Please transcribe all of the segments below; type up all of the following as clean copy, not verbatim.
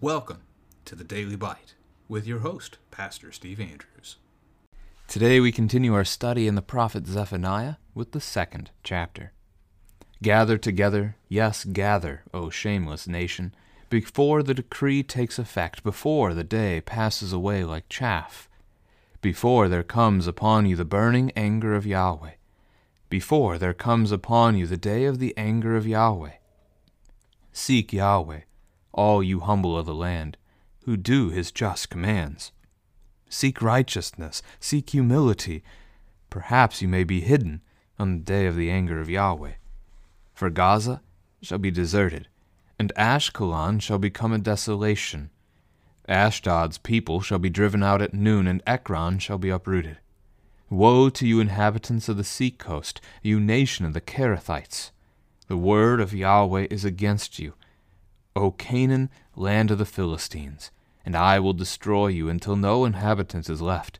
Welcome to the Daily Bite with your host, Pastor Steve Andrews. Today we continue our study in the prophet Zephaniah with the 2nd chapter. Gather together, yes, gather, O shameless nation, before the decree takes effect, before the day passes away like chaff, before there comes upon you the burning anger of Yahweh, before there comes upon you the day of the anger of Yahweh. Seek Yahweh, all you humble of the land, who do his just commands. Seek righteousness, seek humility. Perhaps you may be hidden on the day of the anger of Yahweh. For Gaza shall be deserted, and Ashkelon shall become a desolation. Ashdod's people shall be driven out at noon, and Ekron shall be uprooted. Woe to you, inhabitants of the seacoast, you nation of the Cherethites! The word of Yahweh is against you, O Canaan, land of the Philistines, and I will destroy you until no inhabitant is left.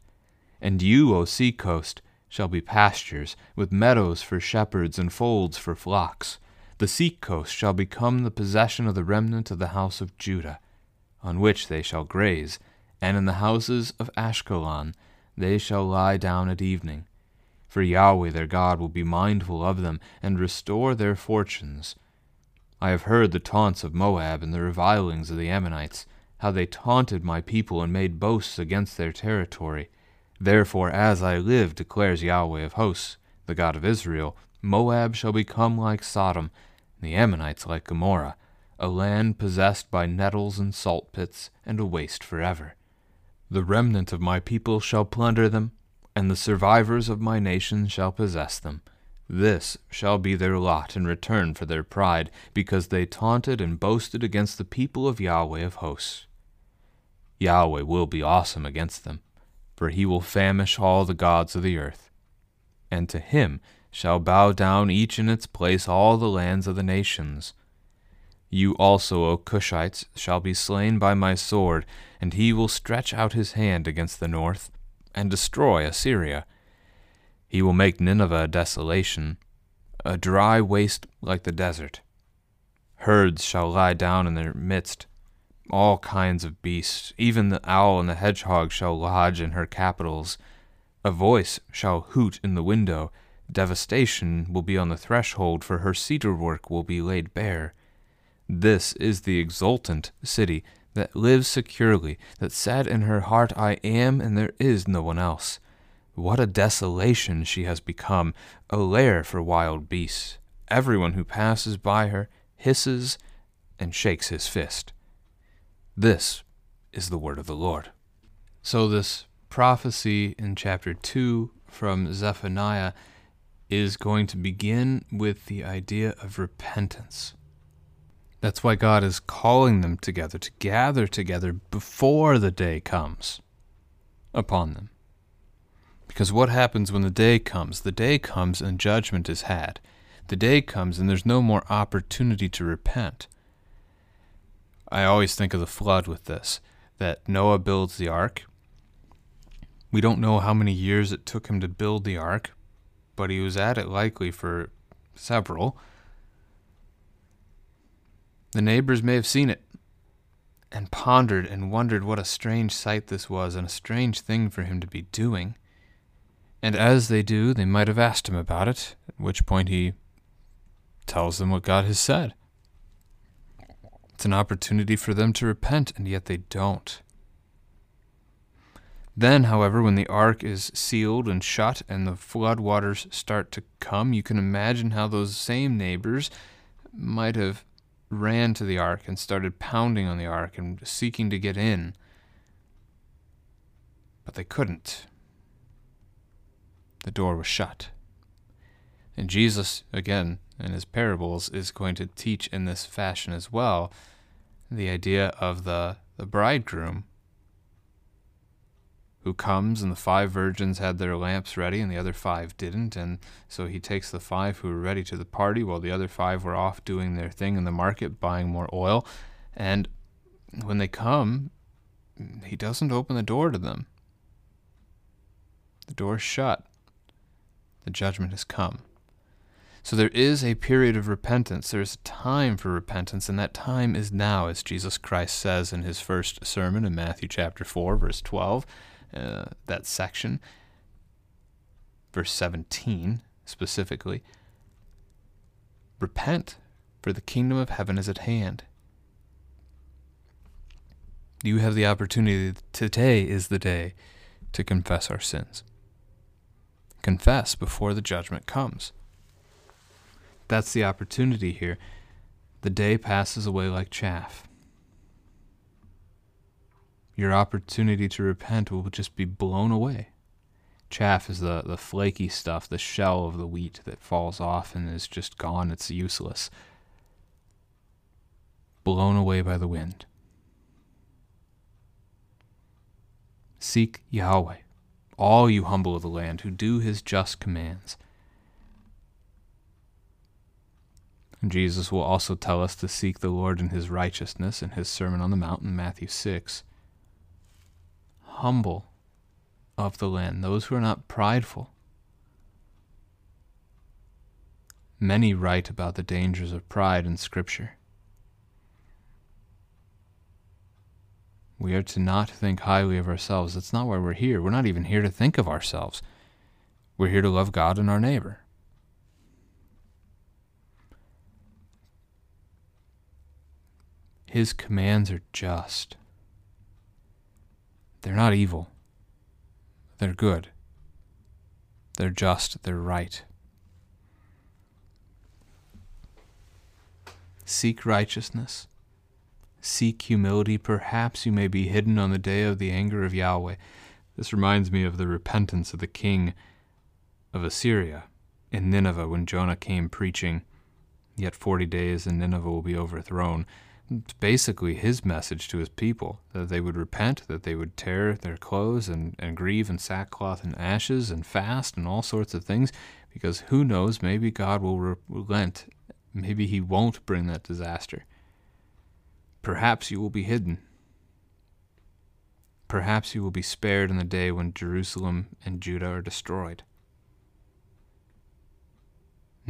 And you, O seacoast, shall be pastures, with meadows for shepherds and folds for flocks. The seacoast shall become the possession of the remnant of the house of Judah, on which they shall graze, and in the houses of Ashkelon they shall lie down at evening. For Yahweh their God will be mindful of them, and restore their fortunes. I have heard the taunts of Moab and the revilings of the Ammonites, how they taunted my people and made boasts against their territory. Therefore, as I live, declares Yahweh of hosts, the God of Israel, Moab shall become like Sodom, and the Ammonites like Gomorrah, a land possessed by nettles and salt pits, and a waste forever. The remnant of my people shall plunder them, and the survivors of my nation shall possess them. This shall be their lot in return for their pride, because they taunted and boasted against the people of Yahweh of hosts. Yahweh will be awesome against them, for he will famish all the gods of the earth. And to him shall bow down each in its place all the lands of the nations. You also, O Cushites, shall be slain by my sword, and he will stretch out his hand against the north, and destroy Assyria. He will make Nineveh a desolation, a dry waste like the desert. Herds shall lie down in their midst, all kinds of beasts, even the owl and the hedgehog shall lodge in her capitals. A voice shall hoot in the window, devastation will be on the threshold, for her cedar work will be laid bare. This is the exultant city that lives securely, that said in her heart, I am, and there is no one else. What a desolation she has become, a lair for wild beasts. Everyone who passes by her hisses and shakes his fist. This is the word of the Lord. So this prophecy in chapter 2 from Zephaniah is going to begin with the idea of repentance. That's why God is calling them together, to gather together before the day comes upon them. Because what happens when the day comes? The day comes and judgment is had. The day comes and there's no more opportunity to repent. I always think of the flood with this, that Noah builds the ark. We don't know how many years it took him to build the ark, but he was at it likely for several. The neighbors may have seen it, and pondered and wondered what a strange sight this was, and a strange thing for him to be doing. And as they do, they might have asked him about it, at which point he tells them what God has said. It's an opportunity for them to repent, and yet they don't. Then, however, when the ark is sealed and shut, and the flood waters start to come, you can imagine how those same neighbors might have ran to the ark and started pounding on the ark and seeking to get in. But they couldn't. The door was shut. And Jesus, again, in his parables, is going to teach in this fashion as well, the idea of the bridegroom who comes, and the 5 virgins had their lamps ready and the other 5 didn't, and so he takes the 5 who were ready to the party while the other 5 were off doing their thing in the market, buying more oil. And when they come, he doesn't open the door to them. The door's shut. The judgment has come. So there is a period of repentance. There is a time for repentance, and that time is now, as Jesus Christ says in his first sermon in Matthew chapter 4, verse 12, that section, verse 17 specifically. Repent, for the kingdom of heaven is at hand. You have the opportunity. Today is the day to confess our sins. Confess before the judgment comes. That's the opportunity here. The day passes away like chaff. Your opportunity to repent will just be blown away. Chaff is the flaky stuff, the shell of the wheat that falls off and is just gone. It's useless. Blown away by the wind. Seek Yahweh, all you humble of the land who do his just commands. And Jesus will also tell us to seek the Lord in his righteousness in his Sermon on the Mount in Matthew 6. Humble of the land, those who are not prideful. Many write about the dangers of pride in Scripture. We are to not think highly of ourselves. That's not why we're here. We're not even here to think of ourselves. We're here to love God and our neighbor. His commands are just. They're not evil. They're good. They're just. They're right. Seek righteousness. Seek humility, perhaps you may be hidden on the day of the anger of Yahweh. This reminds me of the repentance of the king of Assyria in Nineveh when Jonah came preaching, yet 40 days and Nineveh will be overthrown. It's basically his message to his people, that they would repent, that they would tear their clothes and grieve in sackcloth and ashes and fast and all sorts of things, because who knows, maybe God will relent, maybe he won't bring that disaster. Perhaps you will be hidden. Perhaps you will be spared in the day when Jerusalem and Judah are destroyed.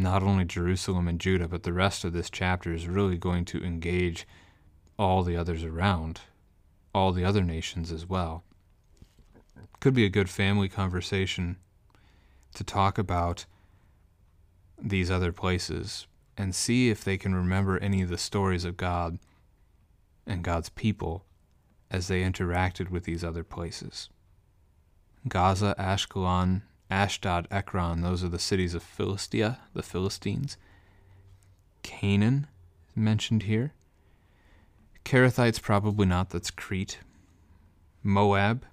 Not only Jerusalem and Judah, but the rest of this chapter is really going to engage all the others around, all the other nations as well. Could be a good family conversation to talk about these other places and see if they can remember any of the stories of God and God's people as they interacted with these other places. Gaza, Ashkelon, Ashdod, Ekron, those are the cities of Philistia, the Philistines. Canaan is mentioned here. Cherethites, probably not, that's Crete. Moab,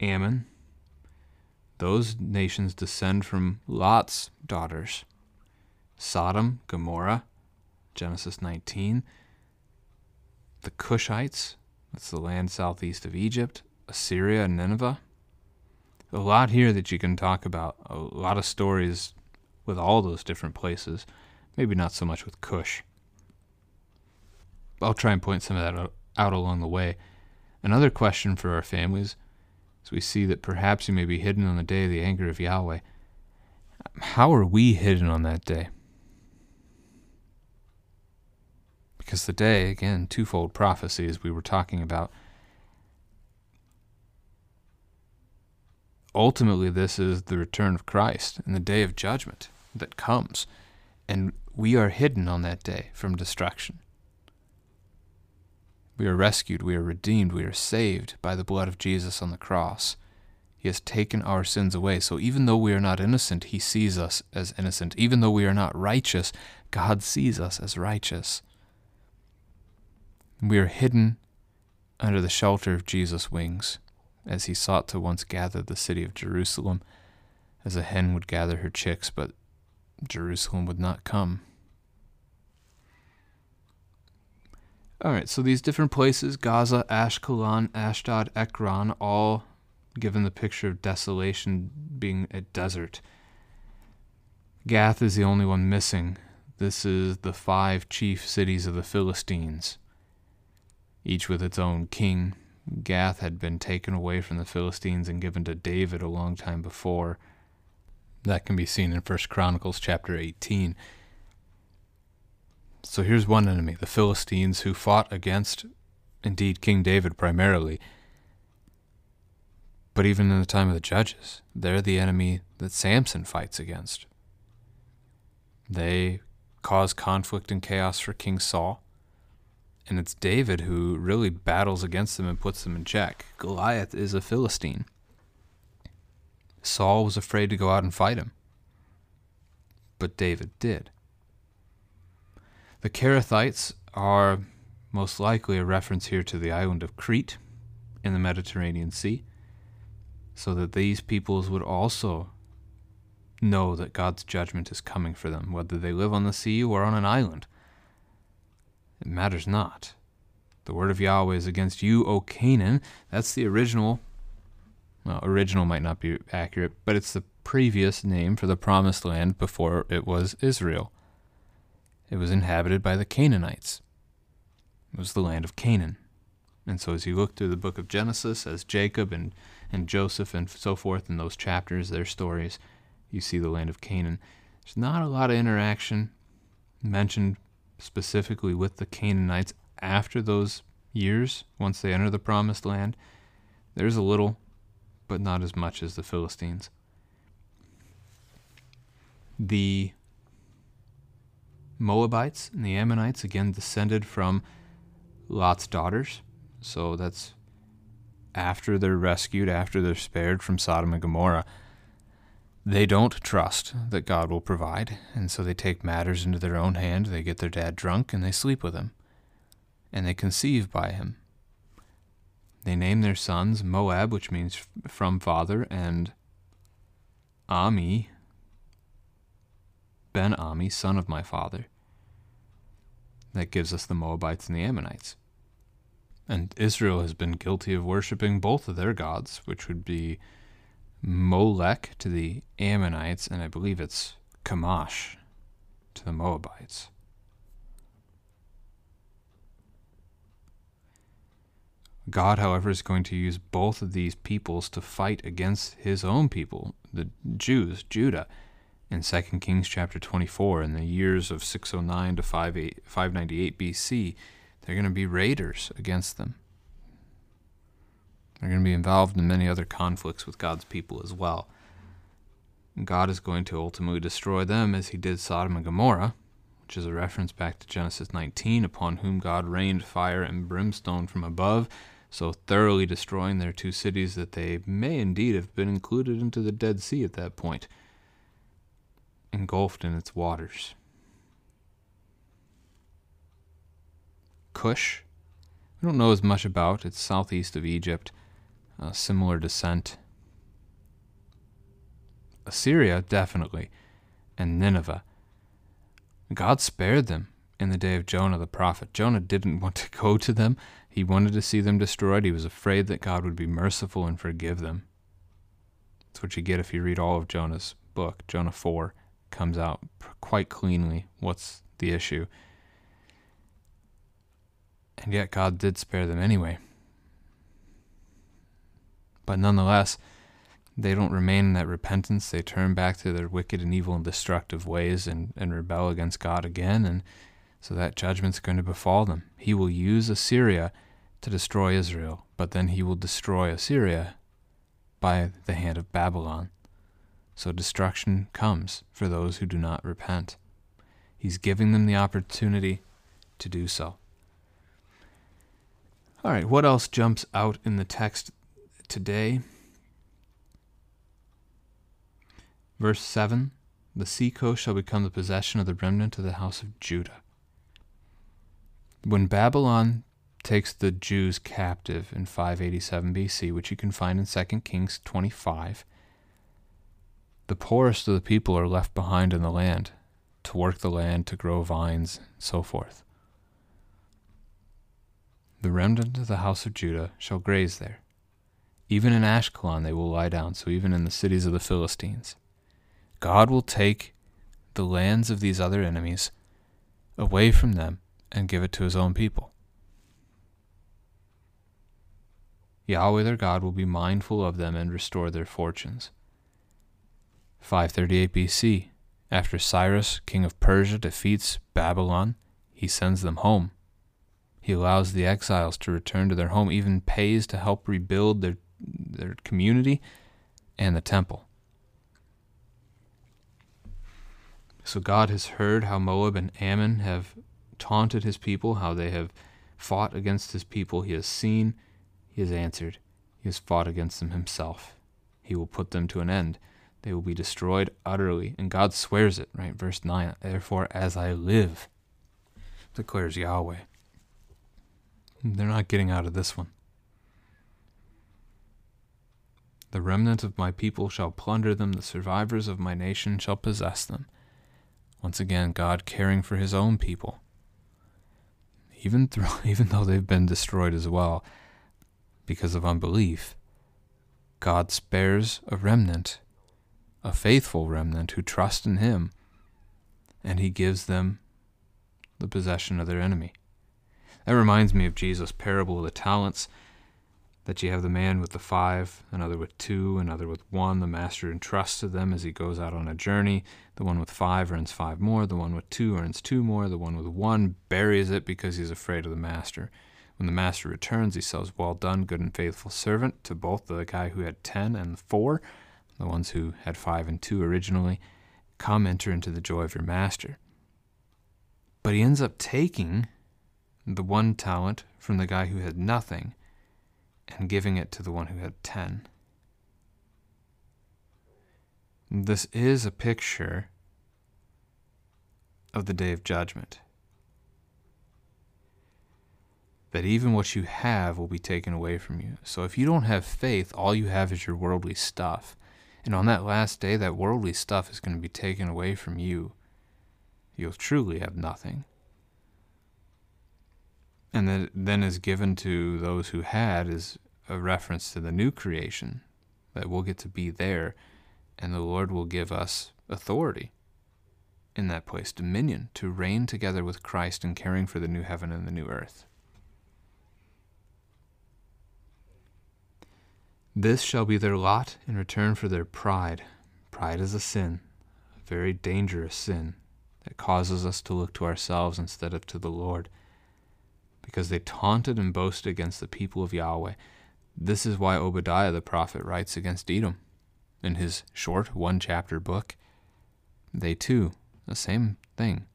Ammon, those nations descend from Lot's daughters. Sodom, Gomorrah, Genesis 19. The Cushites, that's the land southeast of Egypt, Assyria and Nineveh. A lot here that you can talk about, a lot of stories with all those different places, maybe not so much with Cush. I'll try and point some of that out along the way. Another question for our families, as we see that perhaps you may be hidden on the day of the anger of Yahweh, how are we hidden on that day? Because the day, again, twofold prophecy as we were talking about. Ultimately, this is the return of Christ and the day of judgment that comes. And we are hidden on that day from destruction. We are rescued, we are redeemed, we are saved by the blood of Jesus on the cross. He has taken our sins away. So even though we are not innocent, he sees us as innocent. Even though we are not righteous, God sees us as righteous. We are hidden under the shelter of Jesus' wings as he sought to once gather the city of Jerusalem as a hen would gather her chicks, but Jerusalem would not come. All right, so these different places, Gaza, Ashkelon, Ashdod, Ekron, all given the picture of desolation being a desert. Gath is the only one missing. This is the 5 chief cities of the Philistines, each with its own king. Gath had been taken away from the Philistines and given to David a long time before. That can be seen in First Chronicles chapter 18. So here's one enemy, the Philistines, who fought against, indeed, King David primarily. But even in the time of the judges, they're the enemy that Samson fights against. They cause conflict and chaos for King Saul, and it's David who really battles against them and puts them in check. Goliath is a Philistine. Saul was afraid to go out and fight him, but David did. The Cherethites are most likely a reference here to the island of Crete in the Mediterranean Sea, so that these peoples would also know that God's judgment is coming for them, whether they live on the sea or on an island. It matters not. The word of Yahweh is against you, O Canaan. That's the original. Well, original might not be accurate, but it's the previous name for the promised land before it was Israel. It was inhabited by the Canaanites. It was the land of Canaan. And so as you look through the book of Genesis, as Jacob and Joseph and so forth in those chapters, their stories, you see the land of Canaan. There's not a lot of interaction mentioned specifically with the Canaanites after those years, once they enter the promised land. There's a little, but not as much as the Philistines. The Moabites and the Ammonites, again, descended from Lot's daughters. So that's after they're rescued, after they're spared from Sodom and Gomorrah. They don't trust that God will provide, and so they take matters into their own hand. They get their dad drunk, and they sleep with him, and they conceive by him. They name their sons Moab, which means from father, and Ami, Ben Ami, son of my father. That gives us the Moabites and the Ammonites. And Israel has been guilty of worshiping both of their gods, which would be Molech to the Ammonites, and I believe it's Chemosh to the Moabites. God, however, is going to use both of these peoples to fight against his own people, the Jews, Judah, in 2 Kings chapter 24. In the years of 609 to 598 BC, they're going to be raiders against them. They're going to be involved in many other conflicts with God's people as well. God is going to ultimately destroy them as he did Sodom and Gomorrah, which is a reference back to Genesis 19, upon whom God rained fire and brimstone from above, so thoroughly destroying their two cities that they may indeed have been included into the Dead Sea at that point, engulfed in its waters. Cush, we don't know as much about. It's southeast of Egypt. Similar descent. Assyria, definitely, and Nineveh. God spared them in the day of Jonah the prophet. Jonah didn't want to go to them. He wanted to see them destroyed. He was afraid that God would be merciful and forgive them. That's what you get if you read all of Jonah's book. Jonah 4 comes out quite cleanly. What's the issue? And yet God did spare them anyway. But nonetheless, they don't remain in that repentance. They turn back to their wicked and evil and destructive ways and rebel against God again. And so that judgment's going to befall them. He will use Assyria to destroy Israel, but then he will destroy Assyria by the hand of Babylon. So destruction comes for those who do not repent. He's giving them the opportunity to do so. All right, what else jumps out in the text today? Verse 7, the sea coast shall become the possession of the remnant of the house of Judah. When Babylon takes the Jews captive in 587 BC, which you can find in 2 Kings 25, the poorest of the people are left behind in the land to work the land, to grow vines, and so forth. The remnant of the house of Judah shall graze there. Even in Ashkelon they will lie down, so even in the cities of the Philistines. God will take the lands of these other enemies away from them and give it to his own people. Yahweh their God will be mindful of them and restore their fortunes. 538 BC, after Cyrus, king of Persia, defeats Babylon, he sends them home. He allows the exiles to return to their home, even pays to help rebuild their community and the temple. So God has heard how Moab and Ammon have taunted his people, how they have fought against his people. He has seen, he has answered, he has fought against them himself. He will put them to an end. They will be destroyed utterly. And God swears it, right? Verse 9, therefore as I live, declares Yahweh. They're not getting out of this one. The remnant of my people shall plunder them, the survivors of my nation shall possess them. Once again, God caring for his own people. Even though they've been destroyed as well because of unbelief, God spares a remnant, a faithful remnant who trust in him, and he gives them the possession of their enemy. That reminds me of Jesus' parable of the talents, that you have the man with the 5, another with 2, another with 1. The master entrusts to them as he goes out on a journey. The one with 5 earns 5 more. The one with 2 earns 2 more. The one with 1 buries it because he's afraid of the master. When the master returns, he says, well done, good and faithful servant, to both the guy who had 10 and 4, the ones who had 5 and 2 originally. Come, enter into the joy of your master. But he ends up taking the 1 talent from the guy who had nothing and giving it to the one who had 10. This is a picture of the day of judgment, that even what you have will be taken away from you. So if you don't have faith, all you have is your worldly stuff. And on that last day, that worldly stuff is going to be taken away from you. You'll truly have nothing. And that then is given to those who had is a reference to the new creation, that we'll get to be there, and the Lord will give us authority in that place, dominion, to reign together with Christ in caring for the new heaven and the new earth. This shall be their lot in return for their pride. Pride is a sin, a very dangerous sin, that causes us to look to ourselves instead of to the Lord, because they taunted and boasted against the people of Yahweh. This is why Obadiah the prophet writes against Edom in his short 1-chapter book. They too, the same thing,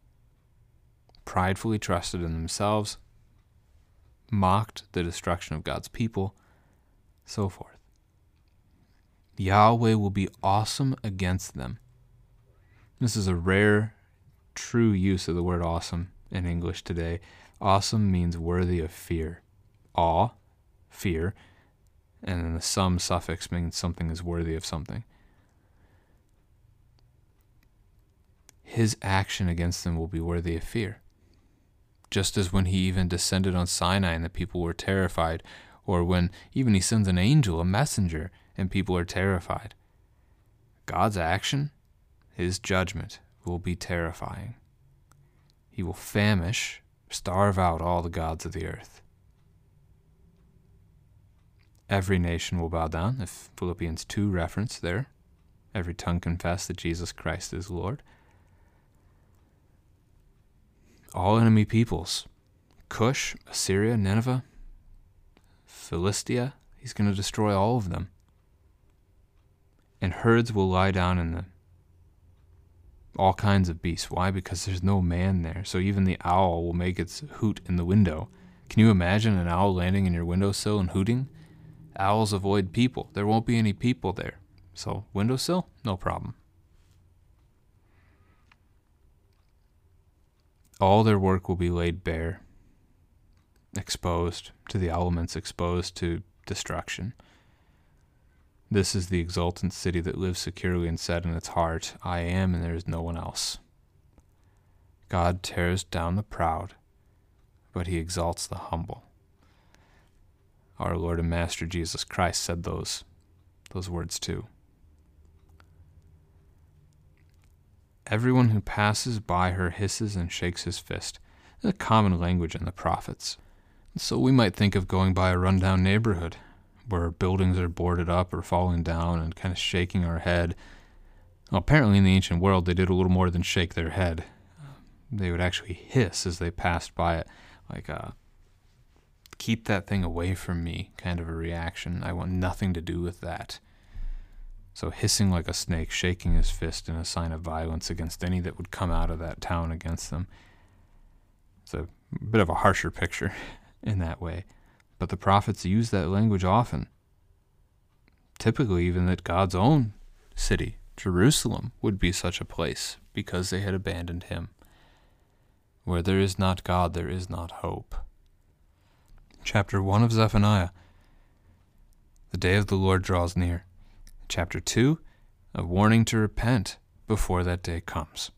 pridefully trusted in themselves, mocked the destruction of God's people, so forth. Yahweh will be awesome against them. This is a rare, true use of the word awesome in English today. Awesome means worthy of fear. Awe, fear, and then the some suffix means something is worthy of something. His action against them will be worthy of fear. Just as when he even descended on Sinai and the people were terrified, or when even he sends an angel, a messenger, and people are terrified. God's action, his judgment, will be terrifying. He will famish, starve out all the gods of the earth. Every nation will bow down, if Philippians 2 reference there. Every tongue confess that Jesus Christ is Lord. All enemy peoples, Cush, Assyria, Nineveh, Philistia, he's going to destroy all of them. And herds will lie down in them. All kinds of beasts. Why? Because there's no man there. So even the owl will make its hoot in the window. Can you imagine an owl landing in your windowsill and hooting? Owls avoid people. There won't be any people there. So windowsill, no problem. All their work will be laid bare, exposed to the elements, exposed to destruction. This is the exultant city that lives securely and said in its heart, I am and there is no one else. God tears down the proud, but he exalts the humble. Our Lord and Master Jesus Christ said those words too. Everyone who passes by her hisses and shakes his fist. It's a common language in the prophets. And so we might think of going by a rundown neighborhood, where buildings are boarded up or falling down, and kind of shaking our head Well, apparently in the ancient world, they did a little more than shake their head. They would actually hiss as they passed by it, like keep that thing away from me kind of a reaction. I want nothing to do with that. So hissing like a snake, shaking his fist in a sign of violence against any that would come out of that town against them. It's a bit of a harsher picture in that way. But the prophets used that language often. Typically even that God's own city, Jerusalem, would be such a place because they had abandoned him. Where there is not God, there is not hope. Chapter 1 of Zephaniah, the day of the Lord draws near. Chapter 2, a warning to repent before that day comes.